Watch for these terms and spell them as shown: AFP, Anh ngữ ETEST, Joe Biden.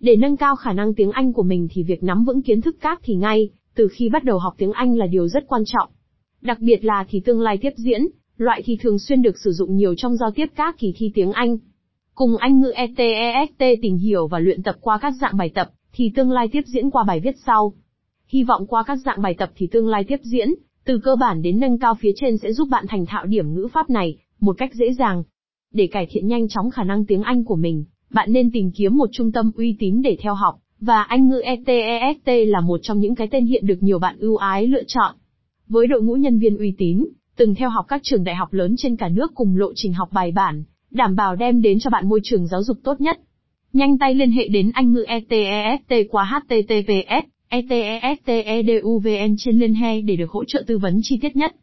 Để nâng cao khả năng tiếng Anh của mình thì việc nắm vững kiến thức các thì ngay từ khi bắt đầu học tiếng Anh là điều rất quan trọng. Đặc biệt là thì tương lai tiếp diễn, loại thì thường xuyên được sử dụng nhiều trong giao tiếp các kỳ thi tiếng Anh. Cùng Anh ngữ ETEST tìm hiểu và luyện tập qua các dạng bài tập thì tương lai tiếp diễn qua bài viết sau. Hy vọng qua các dạng bài tập thì tương lai tiếp diễn, từ cơ bản đến nâng cao phía trên sẽ giúp bạn thành thạo điểm ngữ pháp này một cách dễ dàng. Để cải thiện nhanh chóng khả năng tiếng Anh của mình, bạn nên tìm kiếm một trung tâm uy tín để theo học, và Anh ngữ ETEST là một trong những cái tên hiện được nhiều bạn ưu ái lựa chọn. Với đội ngũ nhân viên uy tín, từng theo học các trường đại học lớn trên cả nước cùng lộ trình học bài bản, đảm bảo đem đến cho bạn môi trường giáo dục tốt nhất. Nhanh tay liên hệ đến Anh ngữ ETEST qua https://etest.edu.vn trên liên hệ để được hỗ trợ tư vấn chi tiết nhất.